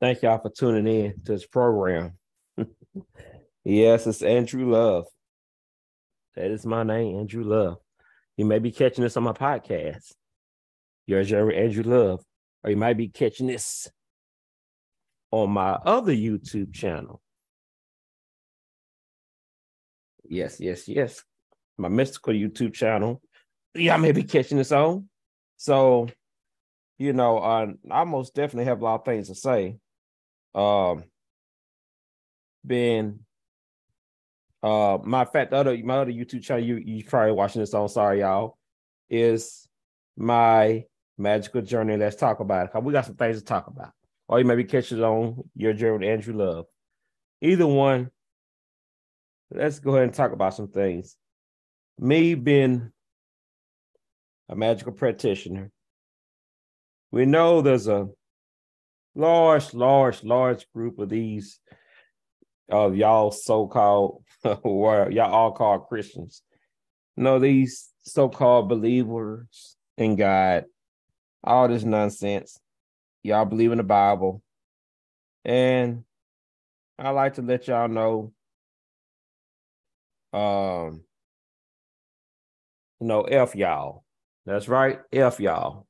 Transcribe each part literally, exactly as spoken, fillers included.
Thank y'all for tuning in to this program. Yes, it's Andrew Love. That is my name, Andrew Love. You may be catching this on my podcast. You're Andrew Love. Or you might be catching this on my other YouTube channel. Yes, yes, yes. My mystical YouTube channel. Y'all may be catching this on. So, you know, I, I most definitely have a lot of things to say. Um, been uh my fact other my other YouTube channel you you probably watching this on, sorry y'all, is my magical journey. Let's talk about it. We got some things to talk about. Or you maybe catch it on Your Journey with Andrew Love. Either one, let's go ahead and talk about some things. Me being a magical practitioner, we know there's a large, large, large group of these of y'all so-called, or y'all all called Christians. You know, these so-called believers in God, all this nonsense. Y'all believe in the Bible. And I like to let y'all know, um, you know, F y'all. That's right, F y'all.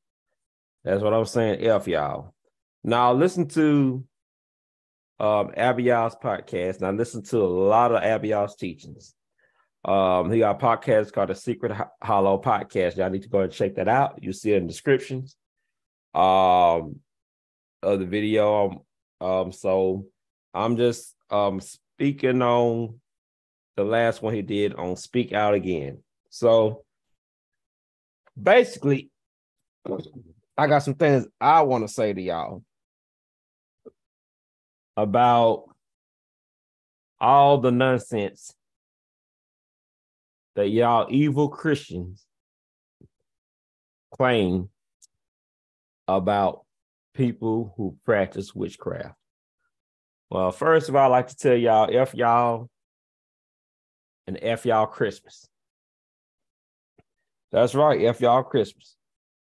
That's what I'm saying, F y'all. Now, listen to um, Abiya's podcast. Now, listen to a lot of Abiya's teachings. Um, he got a podcast called The Secret Hollow Podcast. Y'all need to go and check that out. You see it in the descriptions um, of the video. Um, so I'm just um, speaking on the last one he did on Speak Out Again. So basically, I got some things I want to say to y'all about all the nonsense that y'all evil Christians claim about people who practice witchcraft. Well, first of all, I'd like to tell y'all, F y'all and F y'all Christmas. That's right, F y'all Christmas.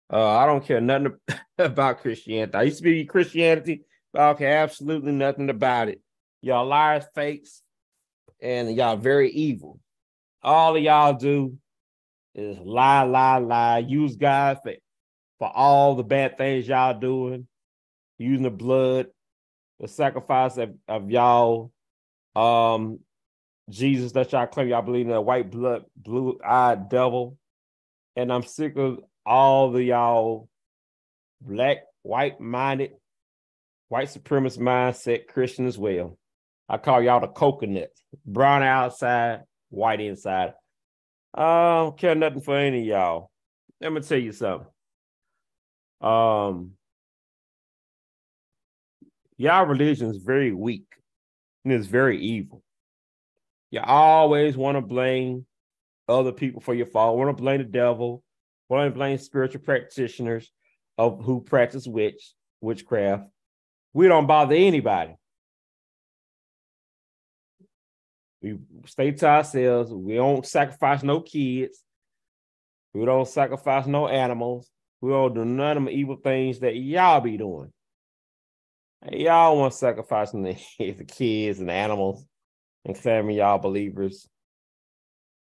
Uh, I don't care nothing about Christianity. I used to be Christianity, but I don't care absolutely nothing about it. Y'all liars, fakes, and y'all very evil. All of y'all do is lie, lie, lie. Use God for, for all the bad things y'all doing. Using the blood, the sacrifice of, of y'all, um, Jesus that y'all claim y'all believe in, a white blood, blue-eyed devil. And I'm sick of all the y'all black, white-minded, white supremacist mindset Christian as well. I call y'all the coconut. Brown outside, white inside. I don't care nothing for any of y'all. Let me tell you something. Um, y'all religion is very weak. And it's very evil. You always want to blame other people for your fault. Want to blame the devil. Want to blame spiritual practitioners of who practice witch witchcraft. We don't bother anybody. We stay to ourselves. We don't sacrifice no kids. We don't sacrifice no animals. We don't do none of the evil things that y'all be doing. Y'all want sacrificing the, the kids and the animals and claiming y'all believers.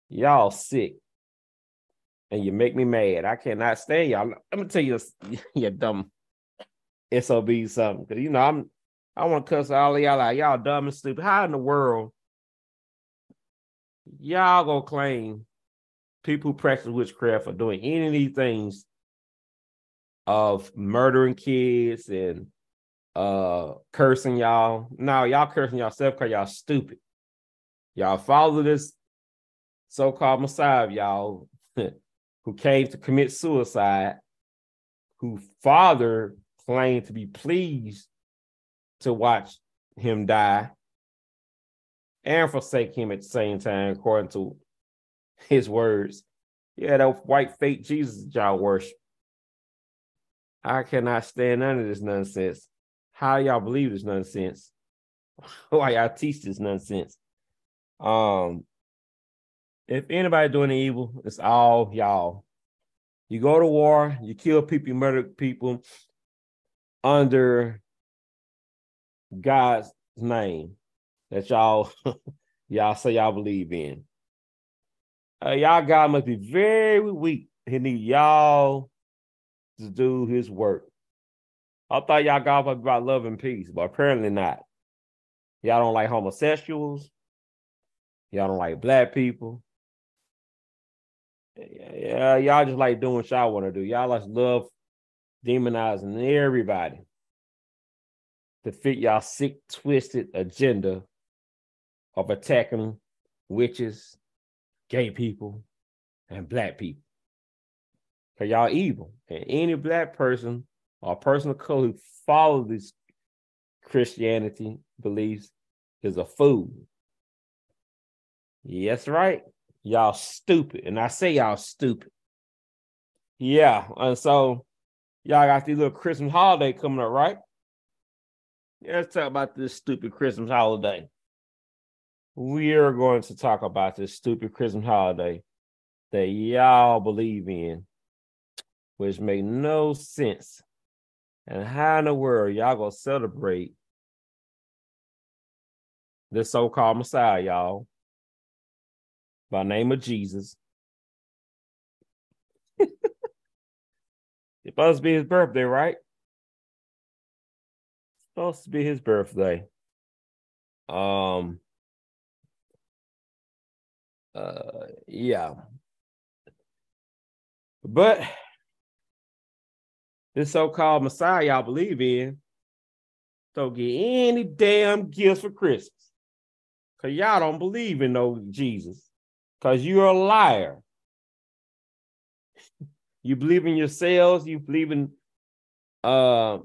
Y'all sick. And you make me mad. I cannot stand y'all. I'm gonna tell you, you dumb S O B something. Cause you know, I'm I want to cuss all of y'all out. Y'all dumb and stupid. How in the world y'all gonna claim people who practice witchcraft are doing any of these things of murdering kids and uh cursing y'all? No, y'all cursing yourself because y'all stupid. Y'all follow this so-called Messiah, y'all. Who came to commit suicide, who father claimed to be pleased to watch him die and forsake him at the same time, according to his words. Yeah, that white fake Jesus y'all worship. I cannot stand none of this nonsense. How y'all believe this nonsense? Why y'all teach this nonsense? Um. If anybody doing the evil, it's all y'all. You go to war, you kill people, you murder people under God's name that y'all y'all say y'all believe in. Uh, y'all God must be very weak. He need y'all to do his work. I thought y'all God was about love and peace, but apparently not. Y'all don't like homosexuals. Y'all don't like black people. Yeah, y'all just like doing what y'all want to do. Y'all just love demonizing everybody to fit y'all sick, twisted agenda of attacking witches, gay people, and black people. Because y'all evil. And any black person or person of color who follows these Christianity beliefs is a fool. Yes, right. Y'all stupid. And I say y'all stupid. Yeah. And so y'all got these little Christmas holiday coming up, right? Yeah, let's talk about this stupid Christmas holiday. We are going to talk about this stupid Christmas holiday that y'all believe in, which make no sense. And how in the world y'all gonna celebrate this so-called Messiah, y'all, by name of Jesus? It's supposed to be his birthday, right? It's supposed to be his birthday. Um. Uh. Yeah. But this so-called Messiah y'all believe in don't get any damn gifts for Christmas. Because y'all don't believe in no Jesus. Because you're a liar. You believe in yourselves. You believe in uh,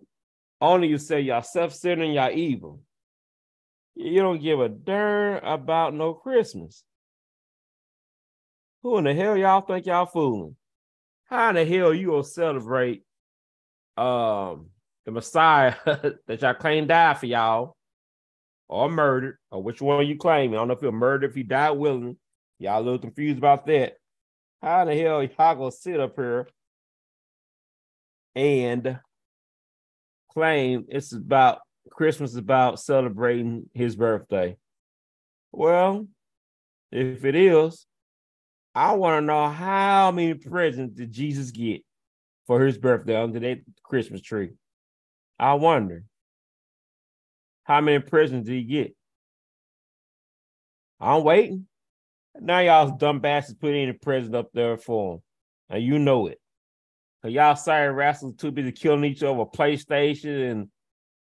only yourself. Y'all self-centered and y'all evil. You don't give a darn about no Christmas. Who in the hell y'all think y'all fooling? How in the hell you gonna celebrate Um, the Messiah that y'all claim died for y'all, or murdered, or which one you claiming? I don't know if you're murdered, if you died willingly. Y'all a little confused about that. How the hell y'all gonna sit up here and claim it's about Christmas is about celebrating his birthday? Well, if it is, I want to know how many presents did Jesus get for his birthday under that Christmas tree. I wonder how many presents did he get? I'm waiting. Now y'all dumb bastards put any present up there for him. And you know it. Cause y'all sorry rascals too busy killing each other over PlayStation and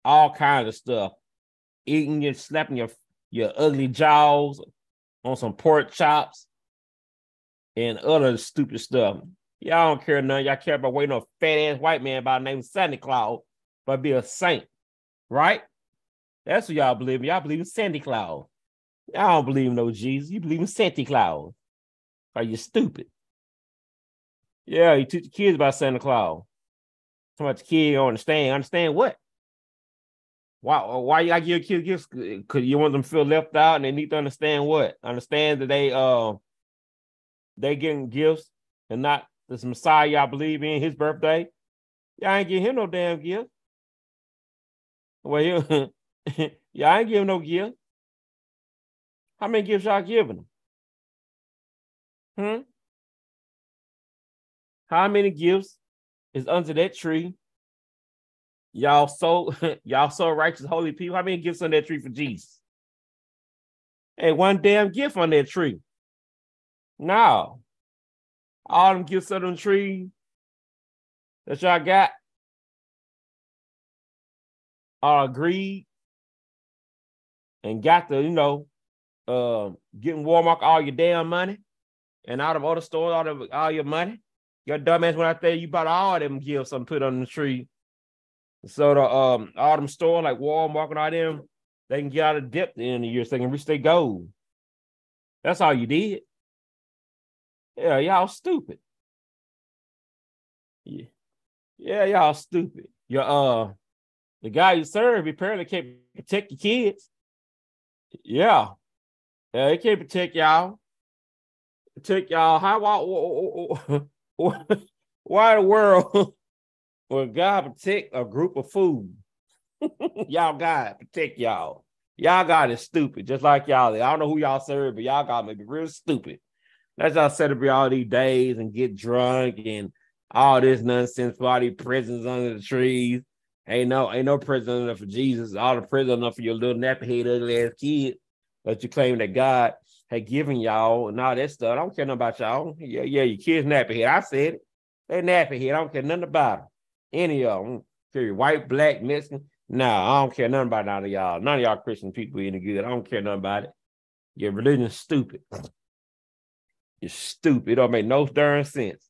all kinds of stuff. Eating and slapping your, your ugly jaws on some pork chops and other stupid stuff. Y'all don't care none. Y'all care about waiting on a fat-ass white man by the name of Santa Claus, but be a saint, right? That's what y'all believe in. Y'all believe in Santa Claus. Y'all don't believe in no Jesus. You believe in Santa Claus. Are you stupid? Yeah, you teach the kids about Santa Claus. How much kids don't understand? Understand what? Why, why y'all give kids gifts? Because you want them to feel left out, and they need to understand what? Understand that they, uh, they getting gifts and not this Messiah y'all believe in, his birthday. Y'all ain't give him no damn gift. Well, y'all ain't give him no gift. How many gifts y'all giving him? Hmm? How many gifts is under that tree? Y'all so y'all so righteous, holy people. How many gifts on that tree for Jesus? Ain't one damn gift on that tree. No. All them gifts of them trees that y'all got are greed and got the, you know, uh, getting Walmart all your damn money and out of other stores, all of all your money. Your dumbass went out there, you bought all them gifts and put on the tree. So the um, all them stores like Walmart and all them, they can get out of debt at the end of the year so they can reach their goal. That's all you did. Yeah, y'all stupid. Yeah, yeah, y'all stupid. Your uh, the guy you serve apparently can't protect your kids. Yeah, yeah, he can't protect y'all. Protect y'all. How? Why? Why, why the world would God protect a group of fools Y'all God protect y'all. Y'all God is stupid, just like y'all. I don't know who y'all serve, but y'all God may be real stupid. Let's y'all celebrate all these days and get drunk and all this nonsense for all these prisons under the trees. Ain't no, ain't no prison enough for Jesus. All the prison enough for your little nappy-head, ugly-ass kid. But you claim that God had given y'all and all that stuff. I don't care nothing about y'all. Yeah, yeah, your kids nappy-head. I said it. They nappy-head. I don't care nothing about them. Any of them. Period. White, black, Mexican. Nah, I don't care nothing about none of y'all. None of y'all Christian people any good. I don't care nothing about it. Your religion's stupid. You're stupid. It don't make no darn sense.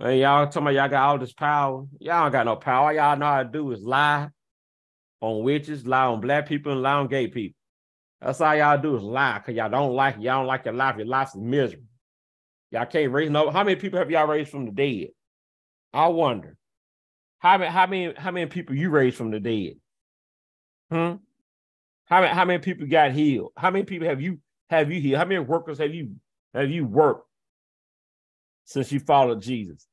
And y'all talking about y'all got all this power. Y'all don't got no power. All y'all know how to do is lie on witches, lie on black people, and lie on gay people. That's all y'all do is lie, because y'all don't like y'all don't like your life. Your life is miserable. Y'all can't raise no. How many people have y'all raised from the dead? I wonder. How many, how many, how many people you raised from the dead? Hmm? How many, how many people got healed? How many people have you have you healed? How many workers have you have you worked since you followed Jesus,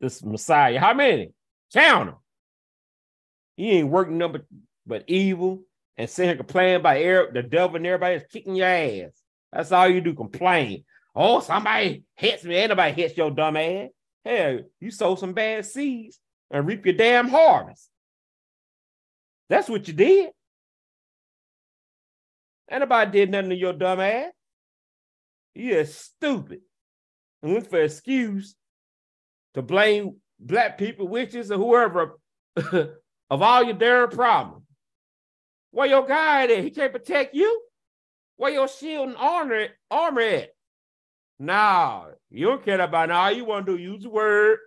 this Messiah? How many? Count them. He ain't working nothing but, but evil and sitting here complaining about air, the devil and everybody is kicking your ass. That's all you do, complain. Oh, somebody hits me. Ain't nobody hits your dumb ass. Hell, you sow some bad seeds and reap your damn harvest. That's what you did. Ain't nobody did nothing to your dumb ass. You're stupid. And look for an excuse to blame black people, witches, or whoever of all your damn problems. Where your guy at? He can't protect you? Where your shield and armor, armor at? No, you don't care about it. All you want to do, use the word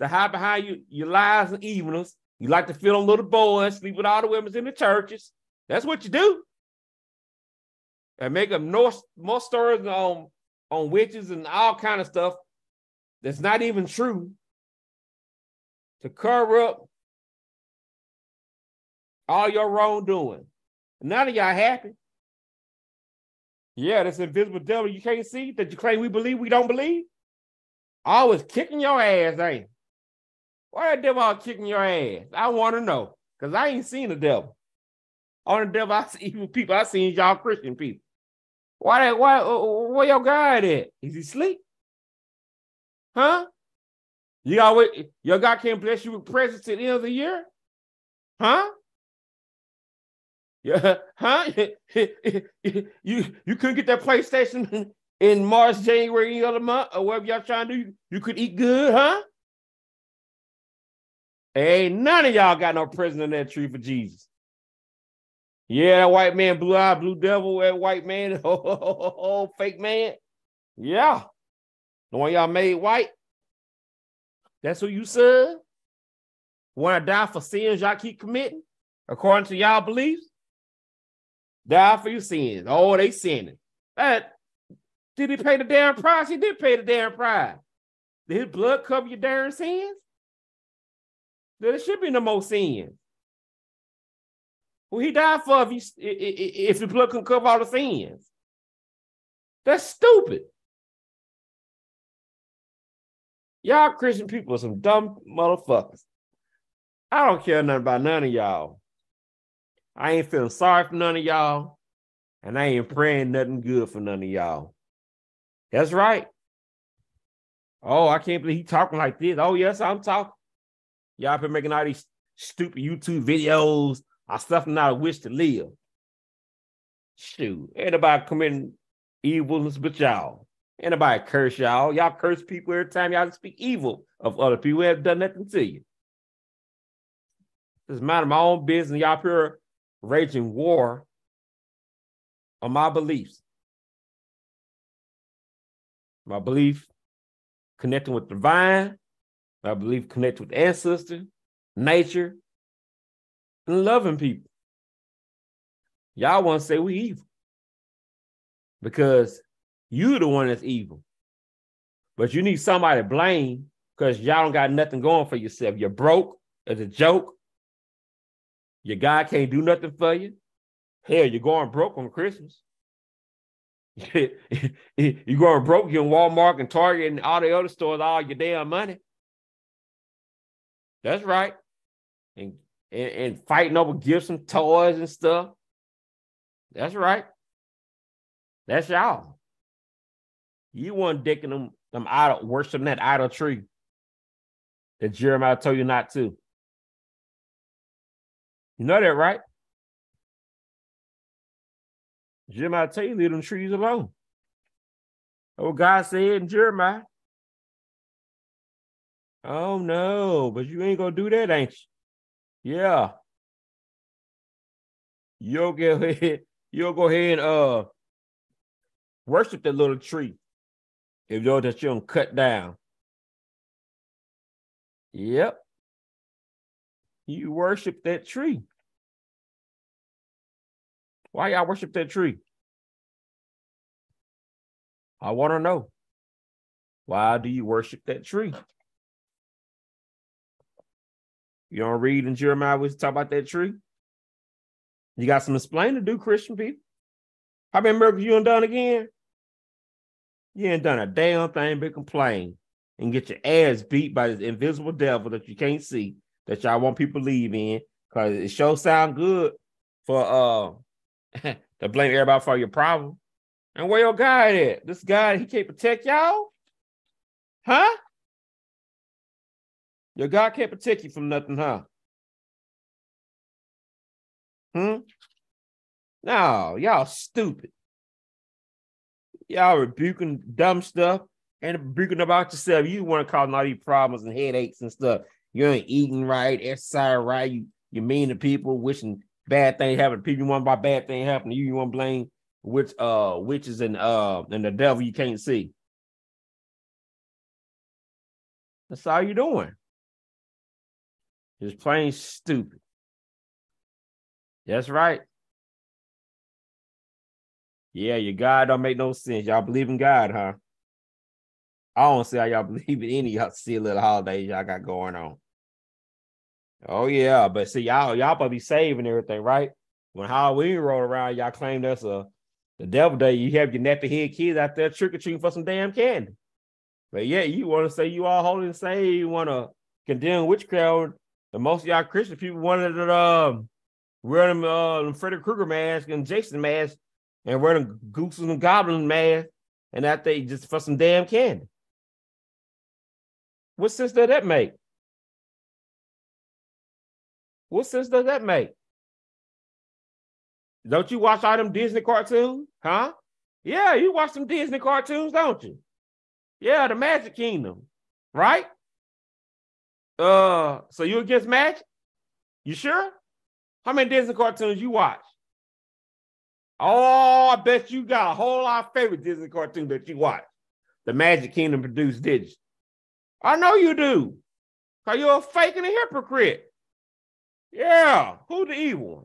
to hide behind you, your lies and evilness. You like to feel on little boys, sleep with all the women in the churches. That's what you do. And make up more, more stories on, on witches and all kind of stuff that's not even true to cover up all your wrongdoing. None of y'all happy. Yeah, this invisible devil you can't see that you claim we believe, we don't believe. Always kicking your ass, ain't it? Why the devil kicking your ass? I want to know, because I ain't seen the devil. On the devil, I see evil people. I seen y'all Christian people. Why that? Why? Where your God at? Is he asleep? Huh? You always your God can't bless you with presents at the end of the year? Huh? Yeah, huh? you you couldn't get that PlayStation in March, January, any other month, or whatever y'all trying to do. You could eat good, huh? Ain't none of y'all got no prison in that tree for Jesus. Yeah, that white man, blue eye, blue devil, that white man, oh, oh, oh, oh fake man. Yeah. The one y'all made white. That's who you serve. Want to die for sins y'all keep committing, according to y'all beliefs? Die for your sins. Oh, they sinning. That, did he pay the damn price? He did pay the damn price. Did his blood cover your damn sins? There should be no more sins. Well, he died for if, you, if your blood can cover all the sins. That's stupid. Y'all Christian people are some dumb motherfuckers. I don't care nothing about none of y'all. I ain't feeling sorry for none of y'all. And I ain't praying nothing good for none of y'all. That's right. Oh, I can't believe he talking like this. Oh, yes, I'm talking. Y'all been making all these stupid YouTube videos. I stuff not a wish to live. Shoot. Ain't nobody committing evilness but y'all. Ain't nobody curse y'all. Y'all curse people every time y'all speak evil of other people who have done nothing to you. Just minding my own business. Y'all pure raging war on my beliefs. My belief connecting with the divine. My belief connecting with ancestors, nature, and loving people. Y'all want to say we evil because you're the one that's evil. But you need somebody to blame because y'all don't got nothing going for yourself. You're broke as a joke. Your God can't do nothing for you. Hell, you're going broke on Christmas. You're going broke. You're in Walmart and Target and all the other stores, all your damn money. That's right. And and, and fighting over gifts and toys and stuff. That's right. That's y'all. You weren't dicking them, them idol, worshiping that idol tree that Jeremiah told you not to. You know that, right? Jeremiah tell you, leave them trees alone. Oh, God said in Jeremiah. Oh, no, but you ain't going to do that, ain't you? Yeah. You'll, get ahead, you'll go ahead and uh, worship that little tree if you're that you don't cut down. Yep. You worship that tree. Why y'all worship that tree? I want to know. Why do you worship that tree? You don't read in Jeremiah we talk about that tree? You got some explaining to do, Christian people. How many miracles you ain't done again? You ain't done a damn thing but complain and get your ass beat by this invisible devil that you can't see, that y'all want people to believe in, because it sure sound good for uh to blame everybody for your problem. And where your guy at? This guy, he can't protect y'all? Huh? Your God can't protect you from nothing, huh? Hmm? No, y'all stupid. Y'all rebuking dumb stuff and rebuking about yourself. You want to cause all these problems and headaches and stuff. You ain't eating right, exercising right. You, you're mean to people, wishing bad things happen to people. You want to buy bad things happen to you. You want to blame witch, uh, witches and, uh, and the devil you can't see. That's all you're doing. Just plain stupid. That's right. Yeah, your God don't make no sense. Y'all believe in God, huh? I don't see how y'all believe in any of y'all silly little holidays y'all got going on. Oh, yeah. But see, y'all y'all probably be saving everything, right? When Halloween rolled around, y'all claim that's a the devil day. You have your nappy head kids out there trick-or-treating for some damn candy. But yeah, you want to say you all holy and saved. You want to condemn witchcraft. The most of y'all Christian people wanted to um, wear them, uh, them Freddy Krueger masks and Jason masks and wear them gooses and goblin masks and out there just for some damn candy. What sense does that make? What sense does that make? Don't you watch all them Disney cartoons? Huh? Yeah, you watch some Disney cartoons, don't you? Yeah, the Magic Kingdom, right? Uh, so you against magic? You sure? How many Disney cartoons you watch? Oh, I bet you got a whole lot of favorite Disney cartoons that you watch. The Magic Kingdom produced, did you? I know you do. Cause you're a fake and a hypocrite. Yeah, who the evil one?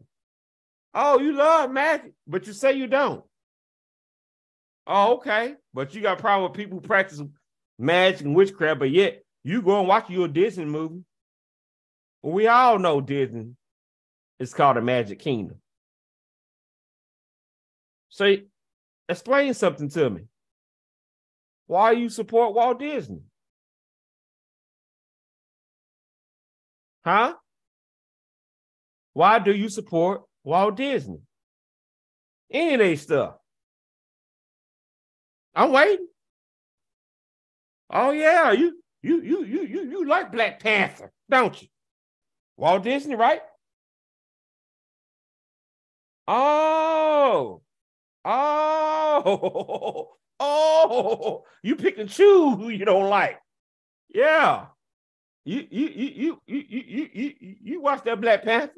Oh, you love magic, but you say you don't. Oh, okay. But you got a problem with people who practice magic and witchcraft, but yet you go and watch your Disney movie. We all know Disney. It's called the Magic Kingdom. So explain something to me. Why you support Walt Disney? Huh? Why do you support Walt Disney? Any of that stuff. I'm waiting. Oh yeah, you you you you you you like Black Panther, don't you? Walt Disney, right? Oh, oh, oh! You pick and choose who you don't like. Yeah, you you you you you you you you watch that Black Panther.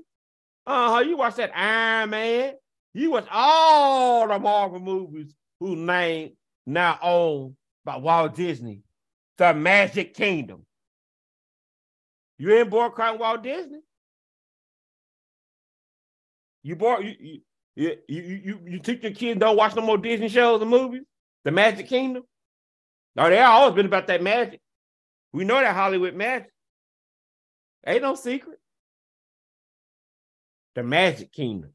Uh huh. You watch that Iron Man. You watch all the Marvel movies who named now owned by Walt Disney, the Magic Kingdom. You ain't boycotting Walt Disney. You bought you you you you, you, you teach your kids don't watch no more Disney shows and movies. The Magic Kingdom. No, they always been about that magic. We know that Hollywood magic. Ain't no secret. The Magic Kingdom.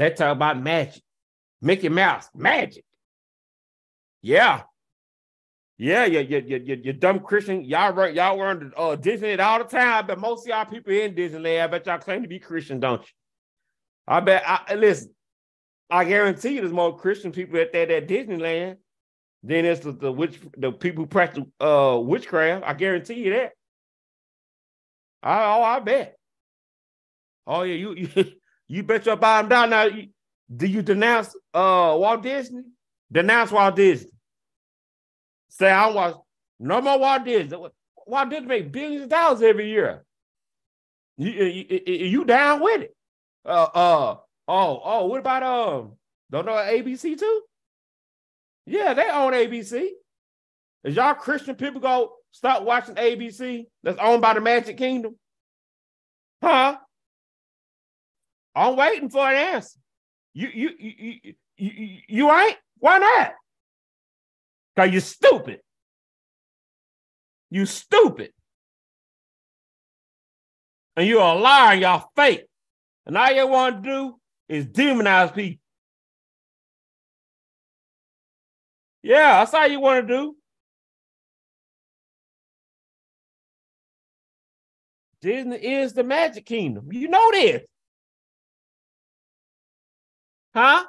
They talk about magic. Mickey Mouse, magic. Yeah. Yeah, yeah, yeah, yeah, yeah, you dumb Christian. Y'all run, y'all were under uh, Disneyland all the time, but most of y'all people in Disneyland, I bet y'all claim to be Christian, don't you? I bet, I listen, I guarantee you there's more Christian people at that at Disneyland than it's the, the, witch, the people who practice uh, witchcraft. I guarantee you that. I, oh, I bet. Oh, yeah, you you, you bet your bottom dollar. Now, you, do you denounce uh, Walt Disney? Denounce Walt Disney. Say, I watch no more Walt Disney. Walt Disney make billions of dollars every year. You, you, you down with it? Uh, uh, oh, oh. What about um? Don't know A B C too? Yeah, they own A B C. Is y'all Christian people go stop watching A B C that's owned by the Magic Kingdom? Huh? I'm waiting for an answer. You, you, you, you, you, you, you ain't? Why not? Cause you stupid. You stupid. And you're a liar and y'all fake. And all you want to do is demonize people. Yeah, that's all you want to do. Disney is the Magic Kingdom. You know this. Huh?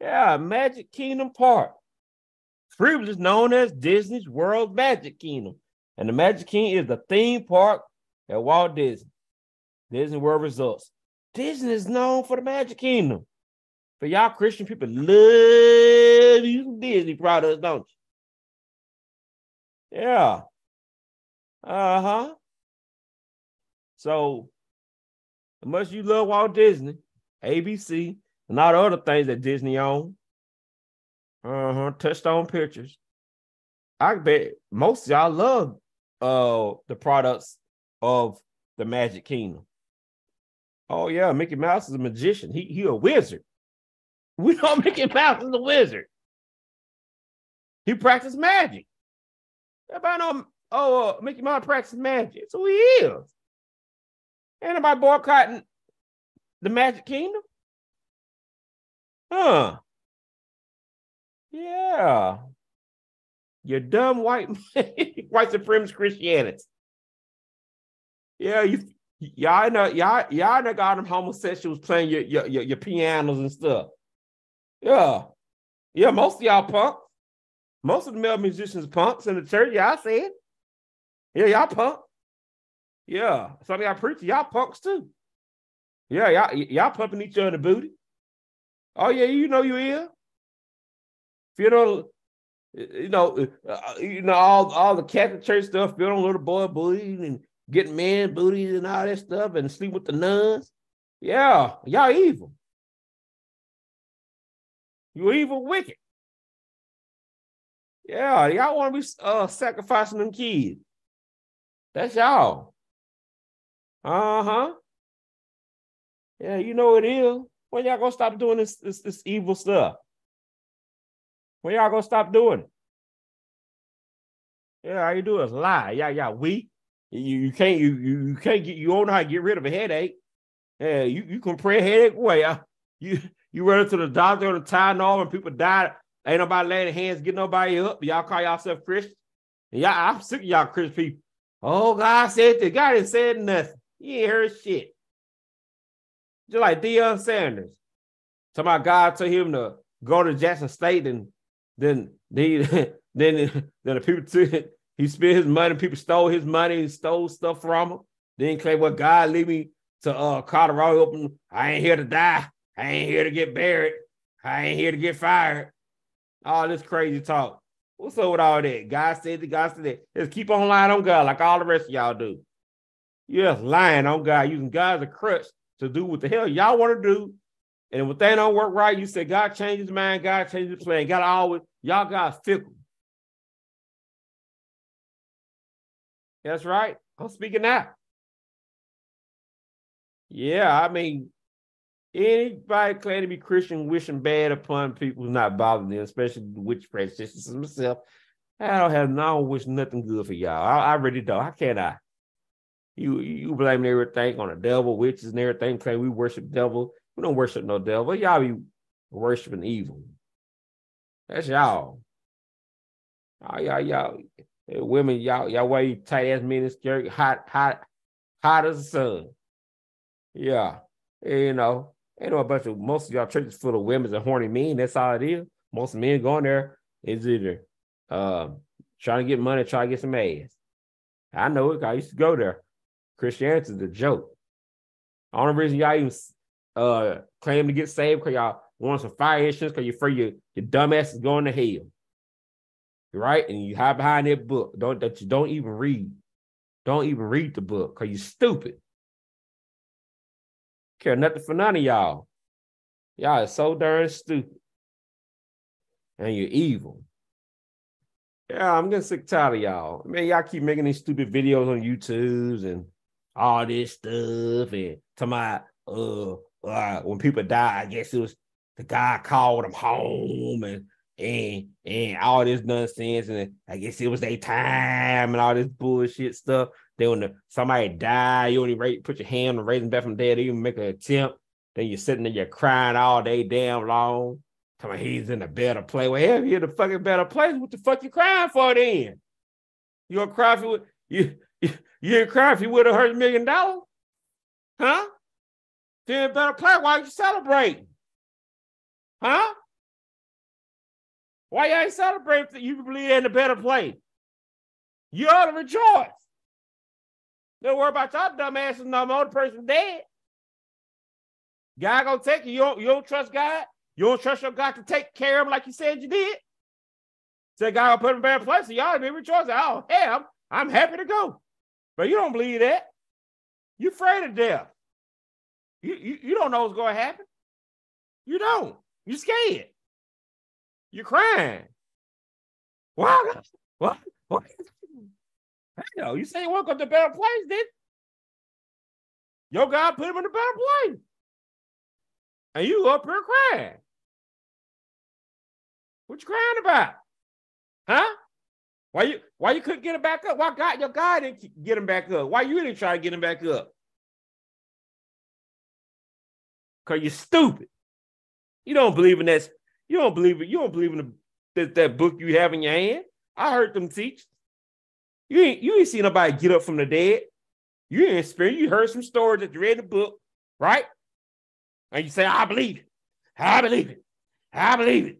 Yeah, Magic Kingdom Park, previously known as Disney's World Magic Kingdom. And the Magic Kingdom is the theme park at Walt Disney. Disney World Resorts. Disney is known for the Magic Kingdom. But y'all Christian people love using Disney products, don't you? Yeah. Uh-huh. So, unless you love Walt Disney, A B C, and all the other things that Disney own. Uh-huh. Touchstone Pictures. I bet most of y'all love uh, the products of the Magic Kingdom. Oh, yeah. Mickey Mouse is a magician. He, he a wizard. We know Mickey Mouse is a wizard. He practiced magic. Everybody know, oh, uh, Mickey Mouse practiced magic. So he is. Ain't nobody boycotting the Magic Kingdom? Huh. Yeah. You dumb white white supremacist Christianity. Yeah, you y'all know y'all y'all know got them homosexuals playing your your, your your pianos and stuff. Yeah. Yeah, most of y'all punk. Most of the male musicians punks in the church. Yeah, I said. Yeah, y'all punk. Yeah. Some of y'all preachers, y'all punks too. Yeah, y'all y'all pumping each other in the booty. Oh, yeah, you know you is. If you don't, you know, uh, you know all, all the Catholic church stuff, building on little boy booties and getting men booties and all that stuff and sleep with the nuns. Yeah, y'all evil. You evil wicked. Yeah, y'all want to be uh, sacrificing them kids. That's y'all. Uh-huh. Yeah, you know it is. When y'all gonna stop doing this, this this evil stuff? When y'all gonna stop doing it? Yeah, all you do is lie. Y'all, y'all weak. You you can't you you, you can't get you don't know how to get rid of a headache. Yeah, you, you can pray a headache away. Well, you you run into the doctor on the Tylenol and people die. Ain't nobody laying hands, get nobody up. Y'all call yourself Christian. Y'all, I'm sick of y'all Christian people. Oh, God said this. God ain't said nothing. You ain't heard shit. Just like Deion Sanders. Somebody God told him to go to Jackson State and then they, then then the people took it. He spent his money, people stole his money and stole stuff from him. Then claim what well, God leave me to uh, Colorado open. I ain't here to die. I ain't here to get buried. I ain't here to get fired. All this crazy talk. What's up with all that? God said that, God said that. Just keep on lying on God like all the rest of y'all do. You're just lying on God, using God as a crutch to do what the hell y'all want to do. And when things don't work right, you say, God changed his mind, God changed his plan. God always, y'all got fickle. That's right. I'm speaking now. Yeah, I mean, anybody claiming to be Christian wishing bad upon people who's not bothering them, especially witch practitioners and myself. I don't have no wish nothing good for y'all. I, I really don't. How can I? You you blame everything on the devil, witches and everything. Claim we worship devil. We don't worship no devil. Y'all be worshiping evil. That's y'all. All y'all, y'all, women, y'all, y'all wear you tight ass mini skirt, hot, hot, hot as the sun. Yeah, you know, ain't no a bunch of most of y'all churches full of women and horny men. That's all it is. Most men going there is either uh, trying to get money, trying to get some ass. I know it. I used to go there. Christianity's a joke. The only reason y'all even uh, claim to get saved because y'all want some fire insurance because you're afraid your, your dumb ass is going to hell. Right? And you hide behind that book. Don't that you don't even read. Don't even read the book because you're stupid. Care nothing for none of y'all. Y'all are so darn stupid. And you're evil. Yeah, I'm getting sick tired of y'all. Man, y'all keep making these stupid videos on YouTube and all this stuff. And to my uh, uh when people die, I guess it was the guy called them home and and and all this nonsense. And I guess it was their time and all this bullshit stuff. Then when the, somebody die, you only raise, put your hand on raising back from dead, they even make an attempt. Then you're sitting there, you're crying all day damn long. Come on, he's in a better place. Well, hell, you're in a fucking better place. What the fuck you crying for then? You gonna cry if you would, you you cry if you would have heard a million dollars? Huh? If you're in a better place, why you celebrating? Huh? Why y'all ain't celebrating that you believe in a better place? You ought to rejoice. Don't worry about y'all dumb asses no more. The person dead. God gonna take you. You don't, you don't trust God. You don't trust your God to take care of him like you said you did. Said God will put him in a better place. So y'all be rejoicing. Oh, hell, I'm, I'm happy to go. But you don't believe that. You're afraid of death. You, you, you don't know what's going to happen. You don't. You're scared. You're crying. Wow. What? What? Hell, you say you want to go to a better place, then? Your God put him in a better place. And you up here crying. What you crying about? Huh? Why you why you couldn't get him back up? Why God your God didn't get him back up? Why you didn't try to get him back up? Cause you're stupid. You don't believe in that. You don't believe it. You don't believe in the, that, that book you have in your hand. I heard them teach. You ain't you ain't seen nobody get up from the dead. You ain't experienced. You heard some stories that you read in the book, right? And you say, I believe it. I believe it. I believe it.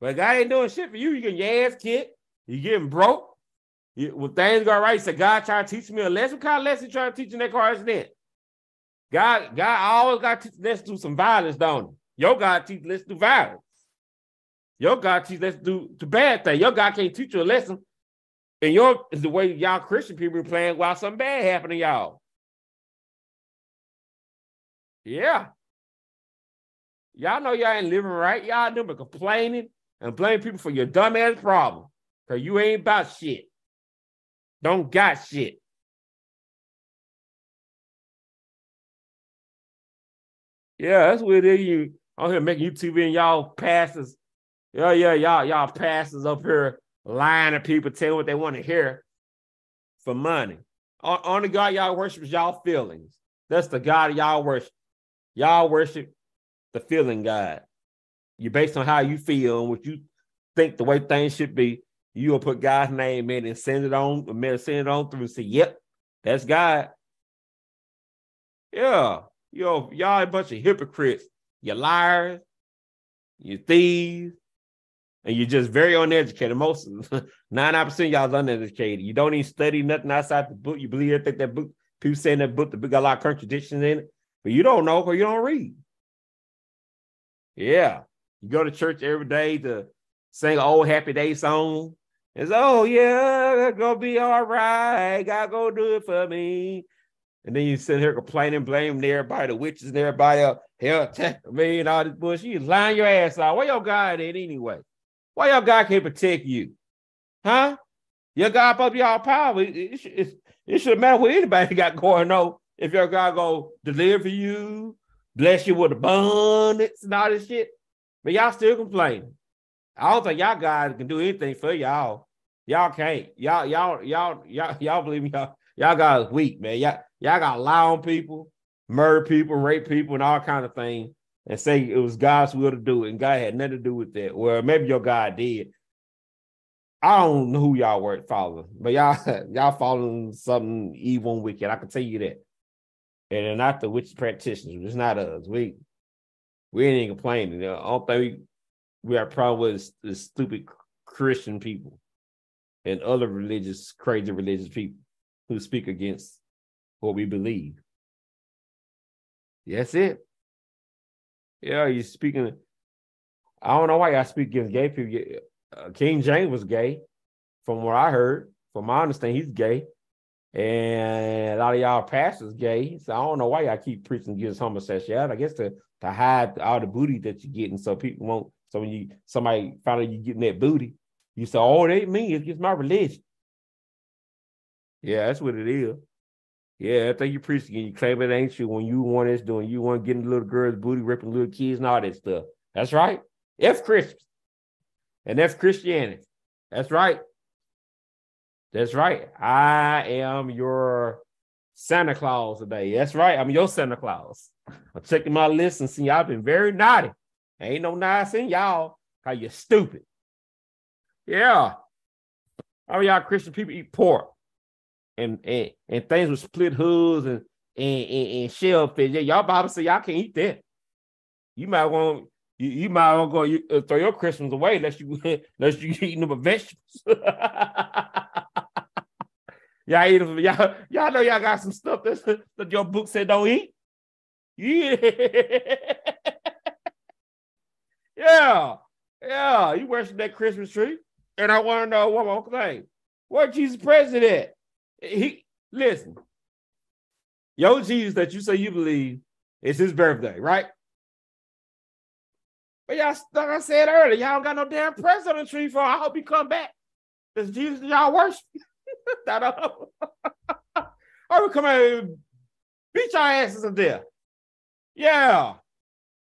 But God ain't doing shit for you. You're getting your ass kicked. You're getting broke. You, when things go right, you say, God trying to teach me a lesson. What kind of lesson you trying to teach in that car accident? God, God always got to teach lessons through some violence, don't he? Your God teach lessons through violence. Your God teach lessons through the bad thing. Your God can't teach you a lesson. And your is the way y'all Christian people are playing while something bad happened to y'all. Yeah. Y'all know y'all ain't living right. Y'all do but complaining and blaming people for your dumb ass problem. Because you ain't about shit. Don't got shit. Yeah, that's what it is. You on here making YouTube and y'all pastors. Yeah, yeah, y'all, y'all pastors up here lying to people, telling what they want to hear for money. On, on the God y'all worship is y'all feelings. That's the God y'all worship. Y'all worship the feeling God. You based on how you feel and what you think the way things should be, you'll put God's name in and send it on, send it on through and say, yep, that's God. Yeah. Yo, y'all a bunch of hypocrites. You liars, you thieves, and you're just very uneducated. Most ninety-nine percent of y'all is uneducated. You don't even study nothing outside the book. You believe everything that book. People saying that book, the book got a lot of contradictions in it, but you don't know because you don't read. Yeah. You go to church every day to sing an old happy day song. It's, oh, yeah, it's going to be all right. God going to do it for me. And then you sit here complaining, blaming everybody, the witches and everybody else. Hell, attack me and all this bullshit. You lying your ass out. Where your God at anyway? Why your God can't protect you? Huh? Your God supposed to be all powerful. It, it, it's, It shouldn't matter what anybody got going on. If your God gonna deliver you, bless you with abundance and all this shit, but y'all still complaining. I don't think y'all God can do anything for y'all. Y'all can't. Y'all, y'all, y'all, y'all, y'all believe me. Y'all, y'all God is weak, man. Y'all, y'all got to lie on people, murder people, rape people, and all kind of things. and say it was God's will to do it, and God had nothing to do with that. Well, maybe your God did. I don't know who y'all were following, but y'all y'all following something evil and wicked. I can tell you that. And they're not the witch practitioners. It's not us. We we ain't even complaining. The only thing we, we have a problem with is, is stupid Christian people and other religious, crazy religious people who speak against what we believe. That's it. Yeah, you're speaking. I don't know why y'all speak against gay people. Uh, King James was gay, from what I heard. From my understanding, he's gay. And a lot of y'all pastors gay. So I don't know why y'all keep preaching against homosexuality. I guess to, to hide all the booty that you're getting, so people won't. So when you somebody find out you're getting that booty, you say, oh, they mean it's just my religion. Yeah, that's what it is. Yeah, I think you preach again. You claim it ain't you when you want this doing. You want getting little girls' booty, ripping little kids and all that stuff. That's right. F Christians. And F Christianity. That's right. That's right. I am your Santa Claus today. That's right. I'm your Santa Claus. I'm checking my list and seeing y'all been very naughty. Ain't no nice in y'all. How you stupid. Yeah. All y'all Christian people eat pork. And, and and things with split hooves and and, and, and shellfish. Yeah, y'all Bible say y'all can't eat that. You might want you, you might want to go you, uh, throw your Christmas away unless you unless you eating them with vegetables. Y'all eat them. Y'all, y'all know y'all got some stuff that's, that your book said don't eat. Yeah, yeah, yeah. You worship that Christmas tree, and I want to know one more thing: where Jesus president at? He listen, your Jesus that you say you believe is his birthday, right? But y'all, like I said earlier, y'all don't got no damn present on the tree for. I hope he come back. This Jesus y'all worship. I don't know. I would come out and beat y'all asses up there. Yeah,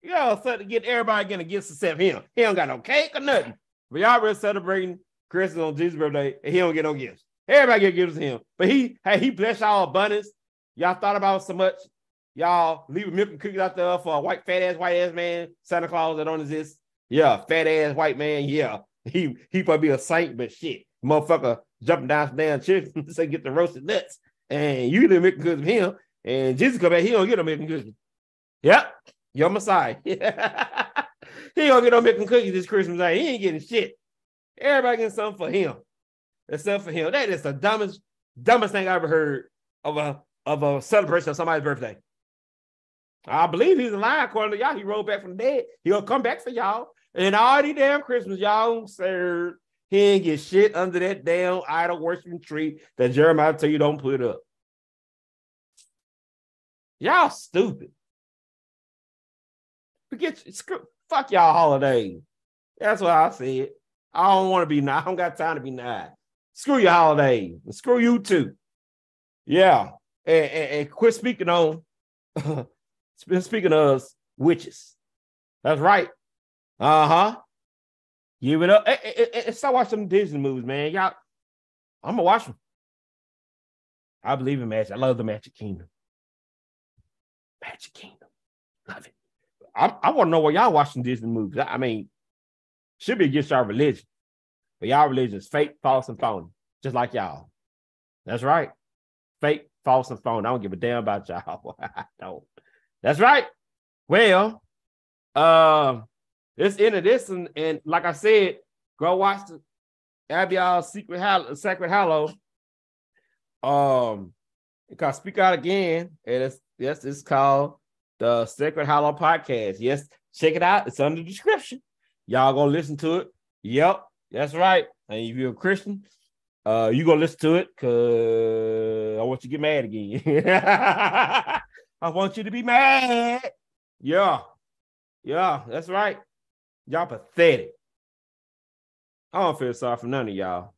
yeah. So to get everybody gonna get except him. He don't got no cake or nothing. But y'all been celebrating Christmas on Jesus' birthday, and he don't get no gifts. Everybody get gifts to him, but he hey he bless y'all abundance. Y'all thought about it so much. Y'all leaving milk and cookies out there for a white fat ass white ass man Santa Claus that don't exist. Yeah, fat ass white man. Yeah, he he probably be a saint, but shit, motherfucker jumping down some damn chicken say get the roasted nuts, and you didn't make good with him. And Jesus come back, he don't get no making cookies. Yep, your Messiah. He don't get no making cookies this Christmas. Night. He ain't getting shit. Everybody getting something for him. Except for him. That is the dumbest, dumbest thing I ever heard of a of a celebration of somebody's birthday. I believe he's lying according to y'all. He rolled back from the dead. He'll come back for y'all. And all these damn Christmas, y'all served. He ain't get shit under that damn idol worshiping tree that Jeremiah tell you don't put up. Y'all stupid. Forget screw, fuck y'all holidays. That's what I said. I don't want to be nice. I don't got time to be nice. Screw your holidays. Screw you too. Yeah. And, and, and quit speaking on, speaking of witches. That's right. Uh-huh. Give it up. Hey, hey, hey, start watching some Disney movies, man. Y'all, I'm going to watch them. I believe in magic. I love the Magic Kingdom. Magic Kingdom. Love it. I, I want to know why y'all watching Disney movies. I, I mean, should be against our religion. But y'all religion is fake, false, and phony. Just like y'all. That's right. Fake, false, and phony. I don't give a damn about y'all. I don't. That's right. Well, uh, it's into this. And, and like I said, go watch the Abby's Secret Hollow. Secret Hollow. Um, it's called Speak Out Again. And it's, yes, it's called the Secret Hollow Podcast. Yes, check it out. It's under the description. Y'all gonna listen to it. Yep. That's right. And if you're a Christian, uh, you going to listen to it because I want you to get mad again. I want you to be mad. Yeah. Yeah, that's right. Y'all pathetic. I don't feel sorry for none of y'all.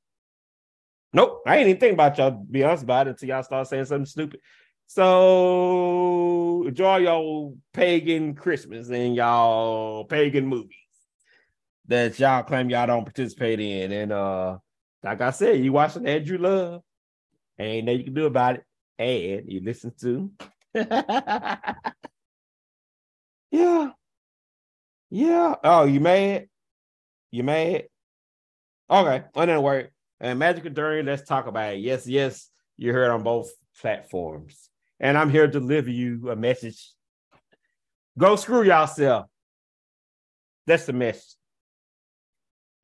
Nope. I ain't even think about y'all, to be honest about it, until y'all start saying something stupid. So enjoy y'all pagan Christmas and y'all pagan movies that y'all claim y'all don't participate in. And uh, like I said, you watching Andrew Love. Ain't nothing you can do about it. And you listen to. Yeah. Yeah. Oh, you mad? You mad? Okay. Well, didn't work. And Magic and Dirty, let's talk about it. Yes, yes. You heard on both platforms. And I'm here to deliver you a message. Go screw yourself. That's the message.